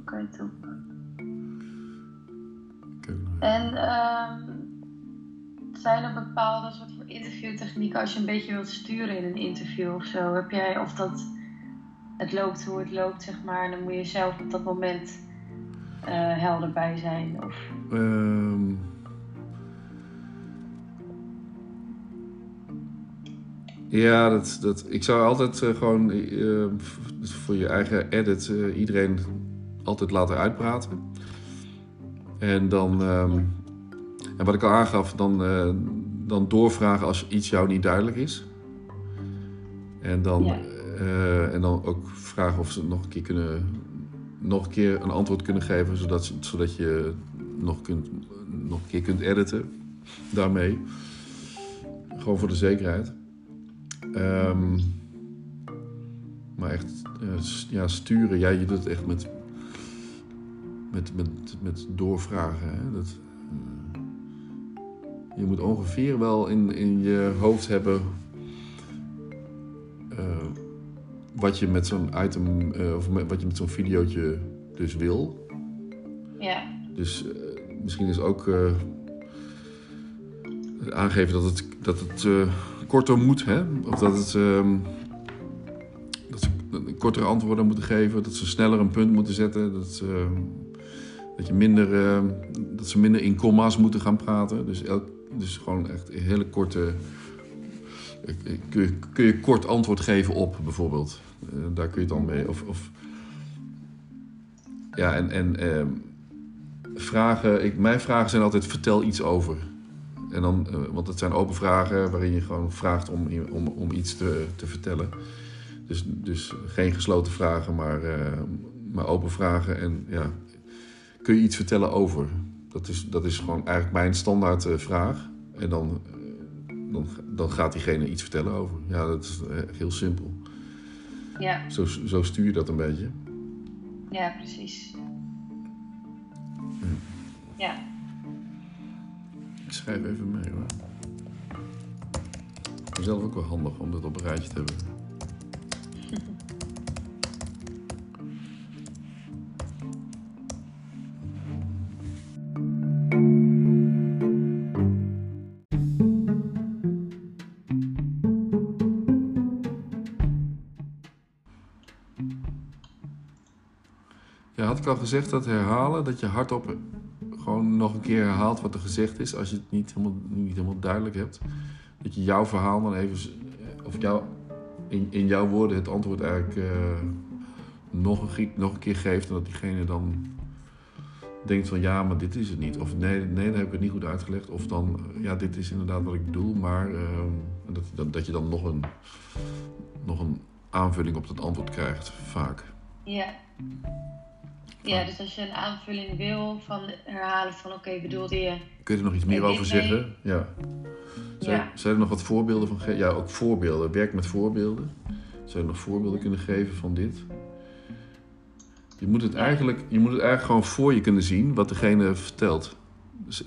Oké, ja. Toe. En zijn er bepaalde soort van interviewtechnieken als je een beetje wilt sturen in een interview of zo? Heb jij of dat het loopt hoe het loopt, zeg maar, en dan moet je zelf op dat moment helder bij zijn? Of... Ja, ik zou altijd gewoon voor je eigen edit iedereen altijd laten uitpraten. En dan, en wat ik al aangaf, dan doorvragen als iets jou niet duidelijk is. En dan, ja. En dan ook vragen of ze nog een keer een antwoord kunnen geven, zodat je nog een keer kunt editen. Daarmee. Gewoon voor de zekerheid. Maar echt sturen. Ja, je doet het echt met doorvragen. Hè? Je moet ongeveer wel in je hoofd hebben wat je met zo'n item wat je met zo'n videootje dus wil. Ja. Dus misschien is ook aangeven dat het korter moet, hè? Of dat ze kortere antwoorden moeten geven, dat ze sneller een punt moeten zetten, dat ze minder in comma's moeten gaan praten. Dus gewoon echt een hele korte... Kun je kort antwoord geven op, bijvoorbeeld. Daar kun je dan mee. Of... Ja, en vragen... Mijn vragen zijn altijd, vertel iets over. En dan, want het zijn open vragen waarin je gewoon vraagt om iets te vertellen. Dus geen gesloten vragen, maar open vragen. En ja, kun je iets vertellen over? Dat is gewoon eigenlijk mijn standaard vraag. En dan gaat diegene iets vertellen over. Ja, dat is heel simpel. Ja. Zo stuur je dat een beetje. Ja, precies. Ja. Ik schrijf even mee hoor. Het is zelf ook wel handig om dat op een rijtje te hebben. Had ik al gezegd dat herhalen, dat je hardop gewoon nog een keer herhaalt wat er gezegd is, als je het niet helemaal duidelijk hebt, dat je jouw verhaal dan even, of in jouw woorden het antwoord eigenlijk nog een keer geeft en dat diegene dan denkt van ja, maar dit is het niet, of nee, dan heb ik het niet goed uitgelegd, of dan ja, dit is inderdaad wat ik bedoel, maar dat je dan nog een aanvulling op dat antwoord krijgt, vaak. Ja. Ja, dus als je een aanvulling wil van herhalen van oké, bedoelde je... Kun je er nog iets meer over zeggen? Ja. Zijn er nog wat voorbeelden van geven? Ja, ook voorbeelden. Werk met voorbeelden. Zou je nog voorbeelden kunnen geven van dit? Je moet het eigenlijk gewoon voor je kunnen zien wat degene vertelt.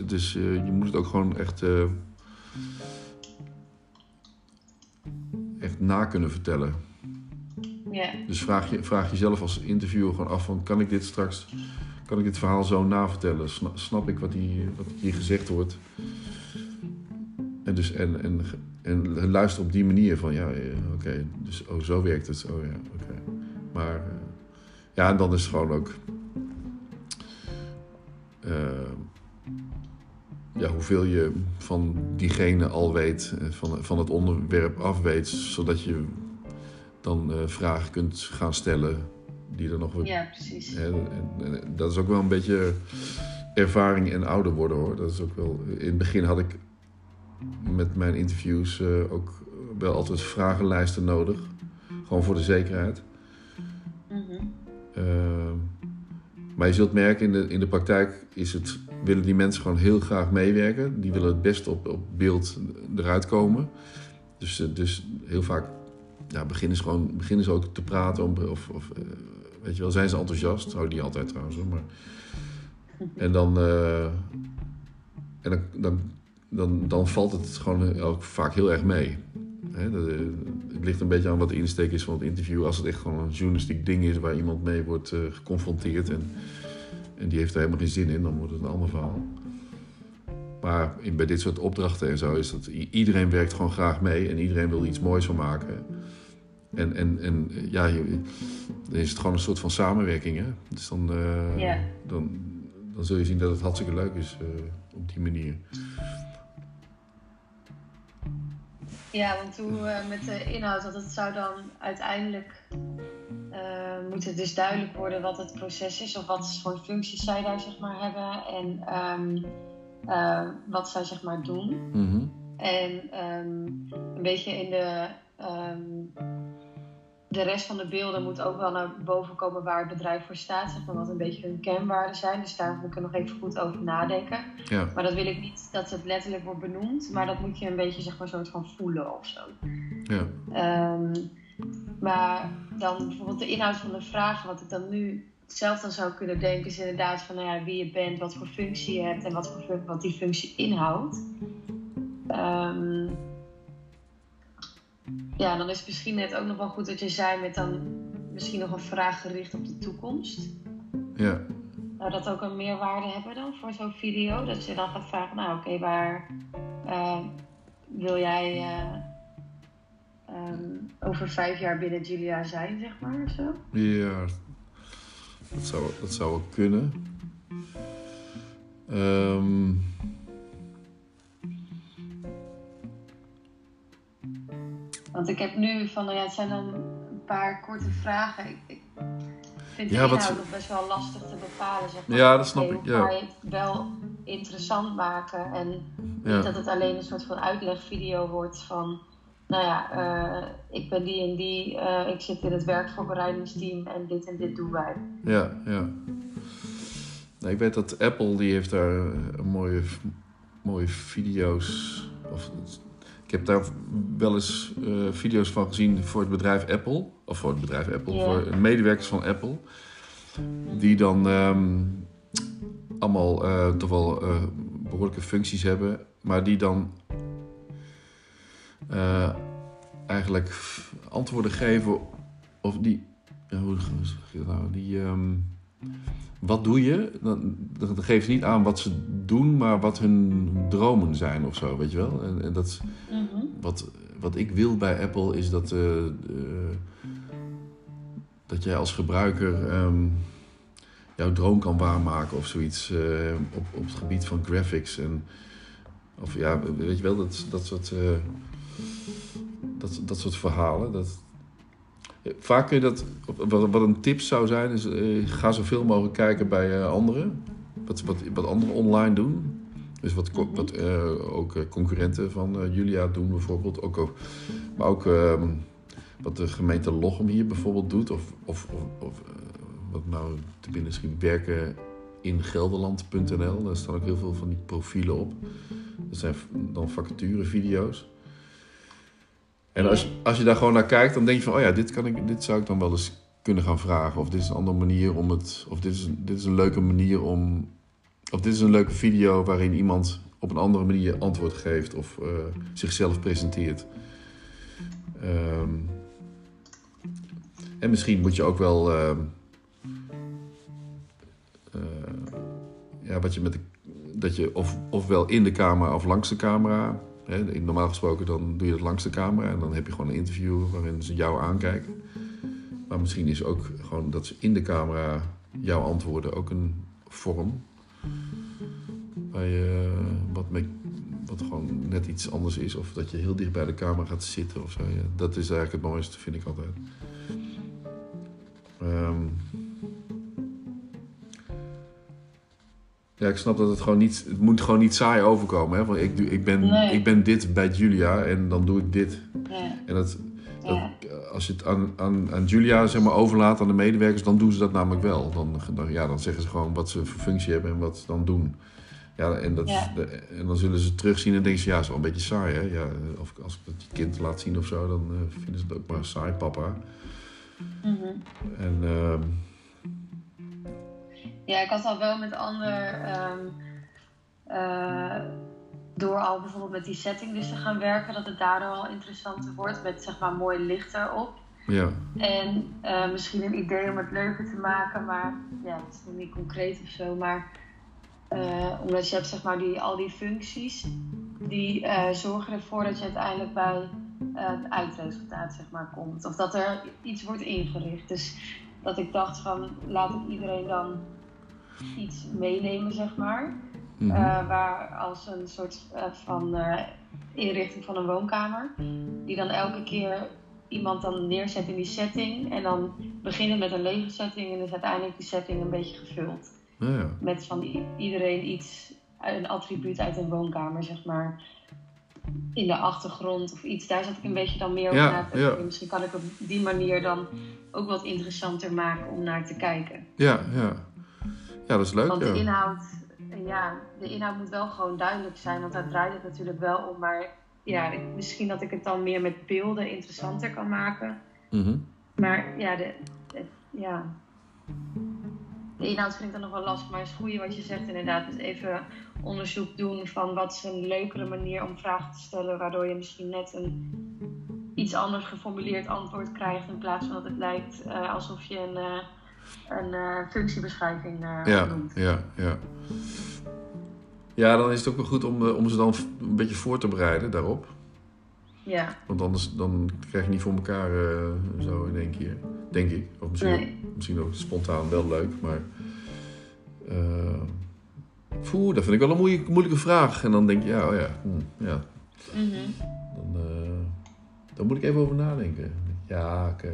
Dus je moet het ook gewoon echt na kunnen vertellen. Yeah. Dus vraag jezelf als interviewer gewoon af van... kan ik dit verhaal zo navertellen? Snap ik wat hier gezegd wordt? En dus en luister op die manier van... ja, oké, dus oh, zo werkt het. Oh ja, oké. Maar ja, en dan is het gewoon ook... ja, hoeveel je van diegene al weet, van het onderwerp af weet, zodat je dan vragen kunt gaan stellen die er nog... Ja, precies. En dat is ook wel een beetje ervaring en ouder worden, hoor. Dat is ook wel... In het begin had ik met mijn interviews ook wel altijd vragenlijsten nodig. Gewoon voor de zekerheid. Mm-hmm. Maar je zult merken, in de praktijk is het, willen die mensen gewoon heel graag meewerken. Die willen het best op beeld eruit komen. Dus heel vaak beginnen ze ook te praten. Of weet je wel, zijn ze enthousiast? Oh, niet altijd trouwens. Maar... En dan... Dan valt het gewoon ook vaak heel erg mee. Het ligt een beetje aan wat de insteek is van het interview. Als het echt gewoon een journalistiek ding is waar iemand mee wordt geconfronteerd en die heeft er helemaal geen zin in, dan wordt het een ander verhaal. Maar bij dit soort opdrachten en zo is dat iedereen werkt gewoon graag mee en iedereen wil iets moois van maken. En ja, dan is het gewoon een soort van samenwerking, hè? Dus dan zul je zien dat het hartstikke leuk is op die manier. Ja, want hoe met de inhoud, want het zou dan uiteindelijk moet het dus duidelijk worden wat het proces is of wat voor functies zij daar zeg maar hebben en wat zij zeg maar doen. Mm-hmm. En een beetje in de rest van de beelden moet ook wel naar boven komen waar het bedrijf voor staat, zeg maar, wat een beetje hun kernwaarden zijn. Dus daar moet ik er nog even goed over nadenken. Ja. Maar dat wil ik niet dat het letterlijk wordt benoemd, maar dat moet je een beetje zeg maar soort van voelen of zo. Ja. Maar dan bijvoorbeeld de inhoud van de vragen, wat ik dan nu zelf dan zou kunnen denken, is inderdaad van wie je bent, wat voor functie je hebt en wat die functie inhoudt. Ja, dan is het misschien net ook nog wel goed dat je zei met dan misschien nog een vraag gericht op de toekomst. Ja. Nou, dat ook een meerwaarde hebben dan voor zo'n video. Dat je dan gaat vragen, nou oké, waar wil jij over 5 jaar binnen Julia zijn, zeg maar, zo? Ja, dat zou wel kunnen. Want ik heb nu van, het zijn dan een paar korte vragen. Ik vind de inhoud nog best wel lastig te bepalen. Zeg maar. Ja, dat snap ik. Ja. Hoe kan je het wel interessant maken en niet dat het alleen een soort van uitlegvideo wordt van, ik ben die en die, ik zit in het werkvoorbereidingsteam en dit doen wij. Ja, ja. Nou, ik weet dat Apple, die heeft daar mooie video's. Ik heb daar wel eens video's van gezien voor het bedrijf Apple. Of voor het bedrijf Apple, voor medewerkers van Apple. Die dan allemaal toch wel behoorlijke functies hebben. Maar die dan eigenlijk antwoorden geven. Of die... Hoe zeg je dat nou? Die... Wat doe je? Dan geven ze niet aan wat ze doen, maar wat hun dromen zijn of zo, weet je wel? En dat, wat ik wil bij Apple is dat jij als gebruiker jouw droom kan waarmaken of zoiets op het gebied van graphics. Weet je wel, dat soort verhalen. Vaak kun je dat... Wat een tip zou zijn, is ga zoveel mogelijk kijken bij anderen. Wat anderen online doen. Dus ook concurrenten van Julia doen bijvoorbeeld. Maar ook wat de gemeente Lochem hier bijvoorbeeld doet. Of wat nou te binnen schiet, werken in Gelderland.nl. Daar staan ook heel veel van die profielen op. Dat zijn dan vacaturevideo's. En als je daar gewoon naar kijkt, dan denk je van... dit zou ik dan wel eens kunnen gaan vragen. Of dit is een andere manier om het... Of dit is een leuke manier om... Of dit is een leuke video waarin iemand op een andere manier antwoord geeft. Of zichzelf presenteert. En misschien moet je ook wel... wat je met de... Dat je ofwel in de camera of langs de camera... Normaal gesproken dan doe je dat langs de camera en dan heb je gewoon een interview waarin ze jou aankijken. Maar misschien is ook gewoon dat ze in de camera jouw antwoorden ook een vorm. Wat gewoon net iets anders is. Of dat je heel dicht bij de camera gaat zitten of zo. Ja, dat is eigenlijk het mooiste, vind ik altijd. Ja, ik snap dat het gewoon niet... Het moet gewoon niet saai overkomen. Hè? Want ik ben dit bij Julia en dan doe ik dit. Ja. En als je het aan Julia, zeg maar, overlaat, aan de medewerkers, dan doen ze dat namelijk wel. Dan zeggen ze gewoon wat ze voor functie hebben en wat ze dan doen. Ja, en dan zullen ze terugzien en denken ze, ja, het is wel een beetje saai, hè? Ja, of als ik dat je kind laat zien of zo, dan vinden ze het ook maar saai, papa. Mm-hmm. En, ja, ik had al wel met door al bijvoorbeeld met die setting dus te gaan werken, dat het daardoor al interessanter wordt met, zeg maar, mooi licht erop. Ja. En misschien een idee om het leuker te maken, maar ja, het is nog niet concreet of zo, maar omdat je hebt, zeg maar, al die functies die zorgen ervoor dat je uiteindelijk bij het eindresultaat, zeg maar, komt. Of dat er iets wordt ingericht. Dus dat ik dacht van, laat ik iedereen dan iets meenemen, zeg maar. Mm-hmm. Waar als een soort van inrichting van een woonkamer. Die dan elke keer iemand dan neerzet in die setting. En dan beginnen met een lege setting en is uiteindelijk die setting een beetje gevuld. Ja. Met van iedereen iets, een attribuut uit een woonkamer, zeg maar. In de achtergrond of iets. Daar zat ik een beetje dan meer op na te denken. Misschien kan ik op die manier dan ook wat interessanter maken om naar te kijken. Ja, dat is leuk. Want de inhoud moet wel gewoon duidelijk zijn. Want daar draait het natuurlijk wel om. Maar ja, misschien dat ik het dan meer met beelden interessanter kan maken. Mm-hmm. Maar ja, de inhoud vind ik dan nog wel lastig, maar het is goed wat je zegt inderdaad. Dus even onderzoek doen van wat is een leukere manier om vragen te stellen, waardoor je misschien net een iets anders geformuleerd antwoord krijgt in plaats van dat het lijkt alsof je een functiebeschrijving doet. Ja. Ja, dan is het ook wel goed om ze dan een beetje voor te bereiden daarop. Ja. Want anders dan krijg je niet voor elkaar zo in één keer. Denk ik. Of misschien ook spontaan wel leuk, maar... dat vind ik wel een moeilijke vraag. En dan denk je, Mm-hmm. Dan moet ik even over nadenken. Ja, oké.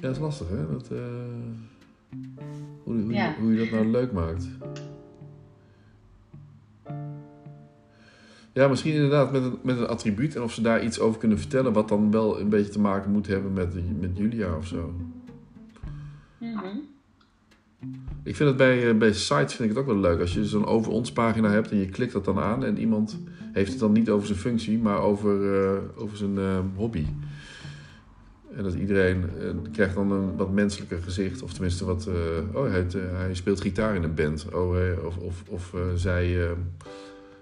Ja, dat is lastig, hè? Dat, hoe je dat nou leuk maakt. Ja, misschien inderdaad met een attribuut en of ze daar iets over kunnen vertellen wat dan wel een beetje te maken moet hebben met Julia of zo. Mm-hmm. Ik vind het bij sites vind ik het ook wel leuk. Als je zo'n over ons pagina hebt en je klikt dat dan aan en iemand heeft het dan niet over zijn functie, maar over zijn hobby. En dat iedereen krijgt dan een wat menselijker gezicht. Of tenminste wat... hij speelt gitaar in een band.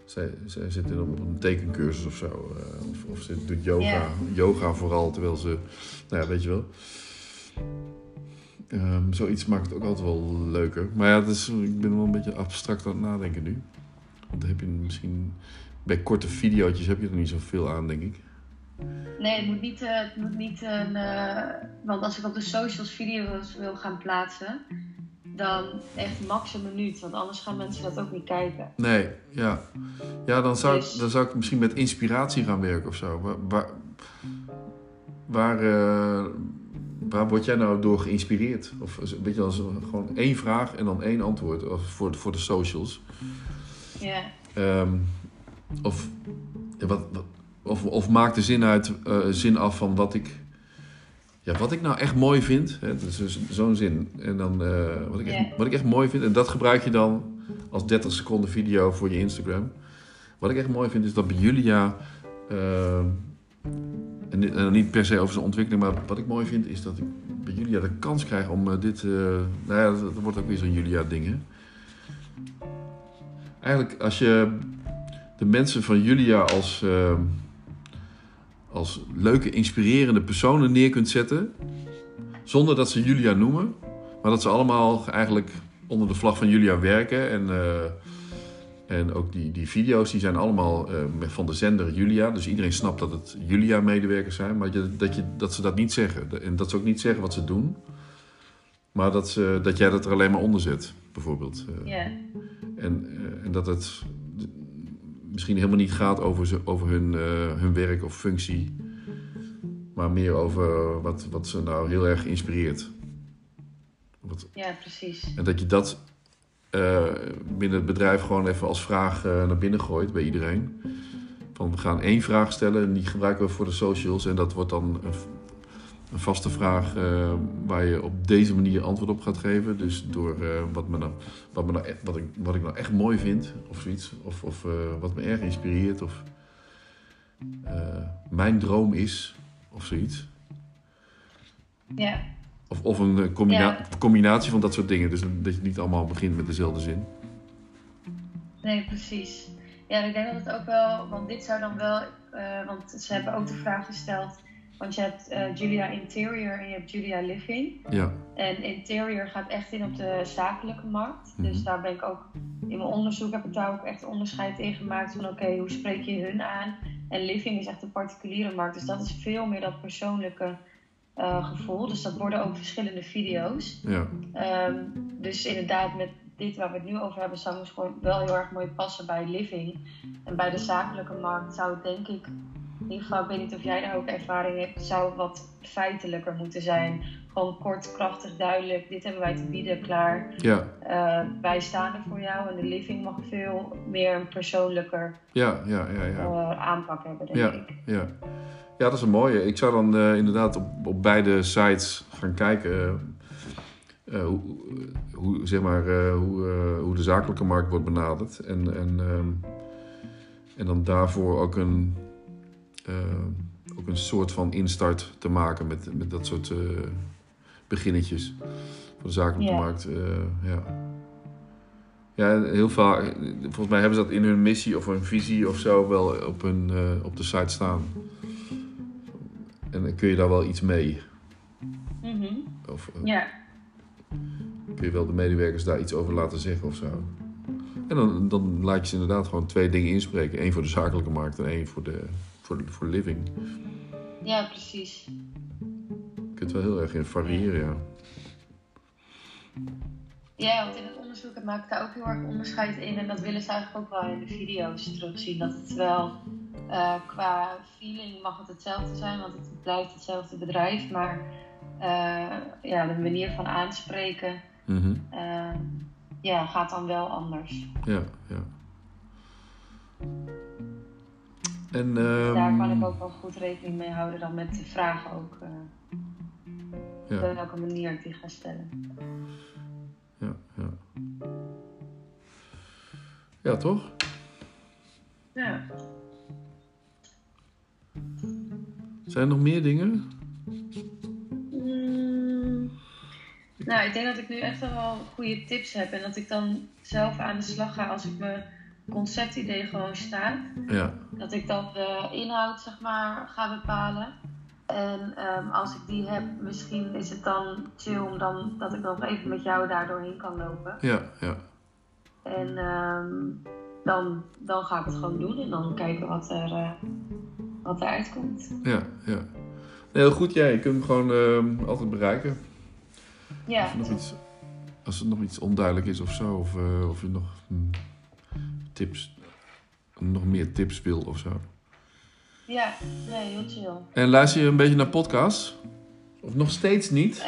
Zij zit op een tekencursus of zo. Of ze doet yoga. Yeah. Yoga vooral, terwijl ze... Nou ja, weet je wel. Zoiets maakt het ook altijd wel leuker. Maar ja, ik ben wel een beetje abstract aan het nadenken nu. Want dan heb je misschien... Bij korte video's heb je er niet zoveel aan, denk ik. Nee, het moet niet want als ik op de socials video's wil gaan plaatsen, dan echt max een minuut, want anders gaan mensen dat ook niet kijken. Nee, ja. Ja, dan zou ik misschien met inspiratie gaan werken of zo. Waar word jij nou door geïnspireerd? Of weet je, als gewoon 1 vraag en dan 1 antwoord of voor de socials. Ja. Of maakt de zin af van wat ik nou echt mooi vind. Hè, dat is zo'n zin. En dan wat ik echt mooi vind. En dat gebruik je dan als 30 seconden video voor je Instagram. Wat ik echt mooi vind is dat bij Julia... en niet per se over zijn ontwikkeling. Maar wat ik mooi vind is dat ik bij Julia de kans krijg om dit... nou ja, dat wordt ook weer zo'n Julia ding. Hè? Eigenlijk als je de mensen van Julia als leuke, inspirerende personen neer kunt zetten, zonder dat ze Julia noemen, maar dat ze allemaal eigenlijk onder de vlag van Julia werken en En ook die video's die zijn allemaal van de zender Julia. Dus iedereen snapt dat het Julia-medewerkers zijn. Maar dat ze dat niet zeggen. En dat ze ook niet zeggen wat ze doen. Maar dat jij dat er alleen maar onder zet, bijvoorbeeld. Yeah. En dat het misschien helemaal niet gaat over hun werk of functie. Maar meer over wat ze nou heel erg inspireert. Ja, precies. En dat je dat binnen het bedrijf gewoon even als vraag naar binnen gooit bij iedereen. Van, we gaan 1 vraag stellen en die gebruiken we voor de socials. En dat wordt dan een vaste vraag waar je op deze manier antwoord op gaat geven. Dus door wat ik nou echt mooi vind of zoiets. Of wat me erg inspireert of mijn droom is of zoiets. Ja. Of een combinatie van dat soort dingen. Dus dat je niet allemaal begint met dezelfde zin. Nee, precies. Ja, ik denk dat het ook wel... Want dit zou dan wel... want ze hebben ook de vraag gesteld... Want je hebt Julia Interior en je hebt Julia Living. Ja. En Interior gaat echt in op de zakelijke markt. Mm-hmm. Dus daar ben ik ook... In mijn onderzoek heb ik daar ook echt onderscheid in gemaakt. Van oké, hoe spreek je hun aan? En Living is echt een particuliere markt. Dus dat is veel meer dat persoonlijke... gevoel. Dus dat worden ook verschillende video's. Ja. Dus inderdaad, met dit waar we het nu over hebben, zou het gewoon wel heel erg mooi passen bij living. En bij de zakelijke markt zou het denk ik, in ieder geval, ik weet niet of jij daar ook ervaring hebt, zou wat feitelijker moeten zijn. Gewoon kort, krachtig, duidelijk. Dit hebben wij te bieden, klaar. Ja. Wij staan er voor jou en de living mag veel meer een persoonlijker aanpak hebben, denk ik. Ja. Ja, dat is een mooie. Ik zou dan inderdaad op beide sites gaan kijken hoe de zakelijke markt wordt benaderd. En dan daarvoor ook een soort van instart te maken met dat soort beginnetjes van de zakelijke markt. Ja, heel vaak. Volgens mij hebben ze dat in hun missie of hun visie of zo wel op de site staan. En dan kun je daar wel iets mee. Mm-hmm. Of kun je wel de medewerkers daar iets over laten zeggen of zo. En dan laat je ze inderdaad gewoon 2 dingen inspreken. 1 voor de zakelijke markt en 1 voor living. Ja, precies. Je kunt wel heel erg in variëren, ja. Ja, want in het onderzoek maak ik daar ook heel erg onderscheid in. En dat willen ze eigenlijk ook wel in de video's terugzien. Dat het wel... qua feeling mag het hetzelfde zijn, want het blijft hetzelfde bedrijf, maar de manier van aanspreken gaat dan wel anders. Ja. En, daar kan ik ook wel goed rekening mee houden dan met de vragen ook. Op welke manier ik die ga stellen. Ja. Ja, toch? Ja. Zijn er nog meer dingen? Nou, ik denk dat ik nu echt wel goede tips heb. En dat ik dan zelf aan de slag ga als ik mijn conceptidee gewoon staat. Ja. Dat ik dan de inhoud, zeg maar, ga bepalen. En als ik die heb, misschien is het dan chill om dan dat ik nog even met jou daar doorheen kan lopen. Ja. En dan ga ik het gewoon doen. En dan kijken wat eruit komt. Ja. Heel goed, ja, je kunt hem gewoon altijd bereiken. Ja. Als er nog iets onduidelijk is of zo, of je nog nog meer tips wil of zo. Ja, nee, heel chill. En luister je een beetje naar podcasts? Of nog steeds niet? Ik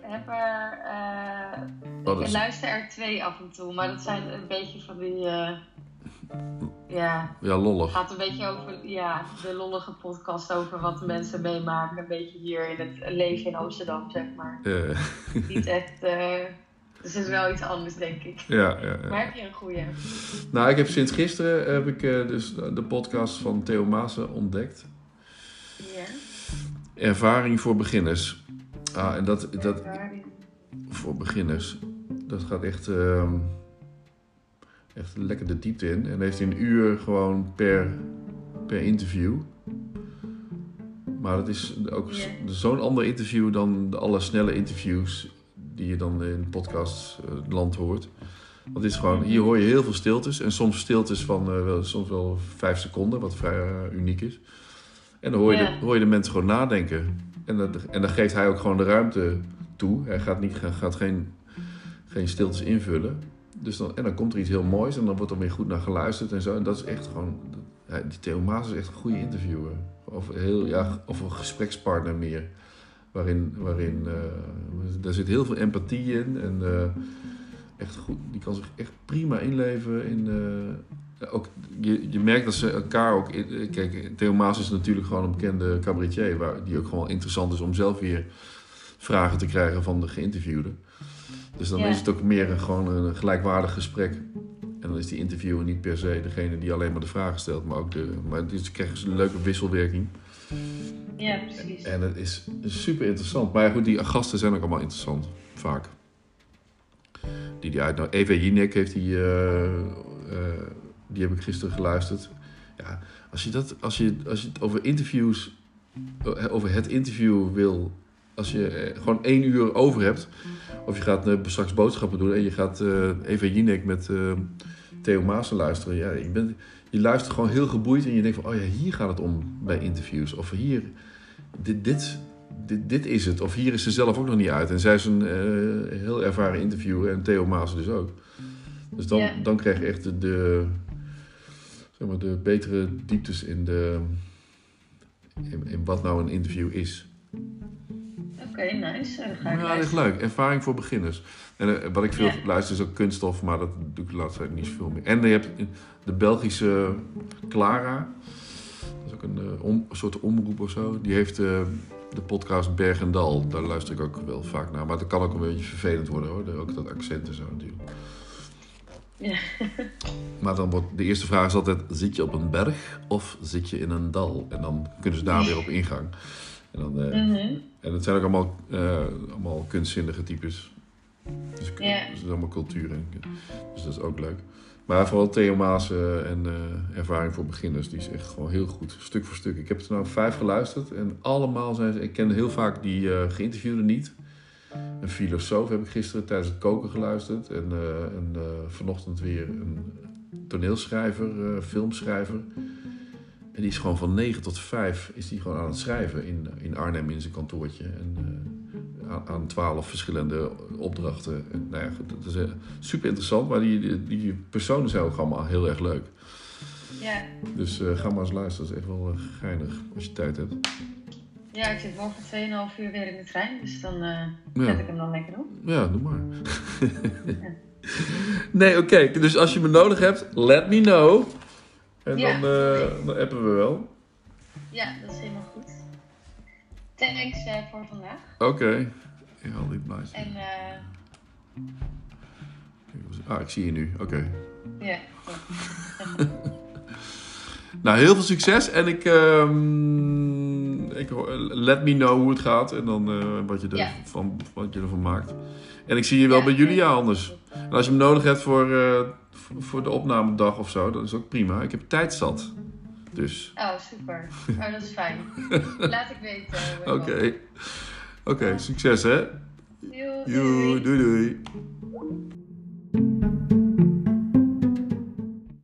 heb er... ik luister er 2 af en toe, maar dat zijn een beetje van die... Ja, lollig. Het gaat een beetje over de lollige podcast over wat de mensen meemaken. Een beetje hier in het leven in Amsterdam, zeg maar. Niet echt... dus het is wel iets anders, denk ik. Ja. Maar heb je een goeie? Nou, ik heb sinds gisteren dus de podcast van Theo Maassen ontdekt. Ja. Ervaring voor beginners. Ah, en dat voor beginners. Dat gaat echt... echt lekker de diepte in. En heeft in een uur gewoon per interview. Maar dat is ook zo'n ander interview dan de alle snelle interviews die je dan in podcastland hoort. Want dit is gewoon, hier hoor je heel veel stiltes. En soms stiltes van soms wel 5 seconden, wat vrij uniek is. En dan hoor je de mensen gewoon nadenken. En dan geeft hij ook gewoon de ruimte toe. Hij gaat geen stiltes invullen. Dus dan komt er iets heel moois en dan wordt er weer goed naar geluisterd en zo. En dat is echt gewoon... Die Theo Maassen is echt een goede interviewer. Of een gesprekspartner meer. Waarin daar zit heel veel empathie in. En echt goed, die kan zich echt prima inleven in... Ook, je merkt dat ze elkaar ook... Kijk, Theo Maassen is natuurlijk gewoon een bekende cabaretier... die ook gewoon interessant is om zelf weer vragen te krijgen van de geïnterviewden. Dus dan is het ook meer een gelijkwaardig gesprek. En dan is die interviewer niet per se degene die alleen maar de vragen stelt... maar dus krijgen ze een leuke wisselwerking. Ja, precies. En het is super interessant. Maar goed, die gasten zijn ook allemaal interessant, vaak. Die uitnodigen. Eva Jinek heeft die... Die heb ik gisteren geluisterd. Ja, als je het over interviews... Over het interview wil... Als je gewoon 1 uur over hebt... Of je gaat straks boodschappen doen... En je gaat Eva Jinek met Theo Maassen luisteren. Ja, je luistert gewoon heel geboeid... En je denkt van, oh ja, hier gaat het om bij interviews. Of hier... Dit is het. Of hier is ze zelf ook nog niet uit. En zij is een heel ervaren interviewer. En Theo Maassen dus ook. Dus dan krijg je echt de betere dieptes in wat nou een interview is. Oké, nice. Ja, dat is leuk. Ervaring voor beginners. En wat ik veel luister is ook kunststof, maar dat doe ik de laatste tijd niet zoveel meer. En je hebt de Belgische Clara. Dat is ook een soort omroep of zo. Die heeft de podcast Berg en Dal. Daar luister ik ook wel vaak naar. Maar dat kan ook een beetje vervelend worden hoor. Ook dat accent en zo natuurlijk. Ja. Maar dan wordt de eerste vraag is altijd, zit je op een berg of zit je in een dal? En dan kunnen ze daar weer op ingaan. En dan, en het zijn ook allemaal kunstzinnige types. Dus er zit allemaal cultuur in. Dus dat is ook leuk. Maar vooral Theo Maassen en Ervaring voor Beginners, die is echt gewoon heel goed. Stuk voor stuk. Ik heb er 5 geluisterd en allemaal zijn ze... Ik ken heel vaak die geïnterviewden niet. Een filosoof heb ik gisteren tijdens het koken geluisterd. En vanochtend weer een toneelschrijver, filmschrijver. En die is gewoon van 9 tot 5 is die gewoon aan het schrijven in Arnhem in zijn kantoortje. En aan 12 verschillende opdrachten. En, nou ja, dat is super interessant, maar die personen zijn ook allemaal heel erg leuk. Ja. Dus ga maar eens luisteren, dat is echt wel geinig als je tijd hebt. Ja, ik zit morgen 2,5 uur weer in de trein, dus dan zet ik hem dan lekker op. Ja, doe maar. Nee, oké, dus als je me nodig hebt, let me know. En dan appen we wel. Ja, dat is helemaal goed. Thanks voor vandaag. Oké, heel lief blij. En ik zie je nu, oké. Ja. Nou, heel veel succes en ik let me know hoe het gaat en dan wat je ervan maakt. En ik zie je wel bij Julia anders. En als je hem nodig hebt voor de opnamedag of zo, dat is ook prima. Ik heb tijd zat, dus. Oh, super. Oh, dat is fijn. Laat ik weten. Oké, succes hè. Doei, doei.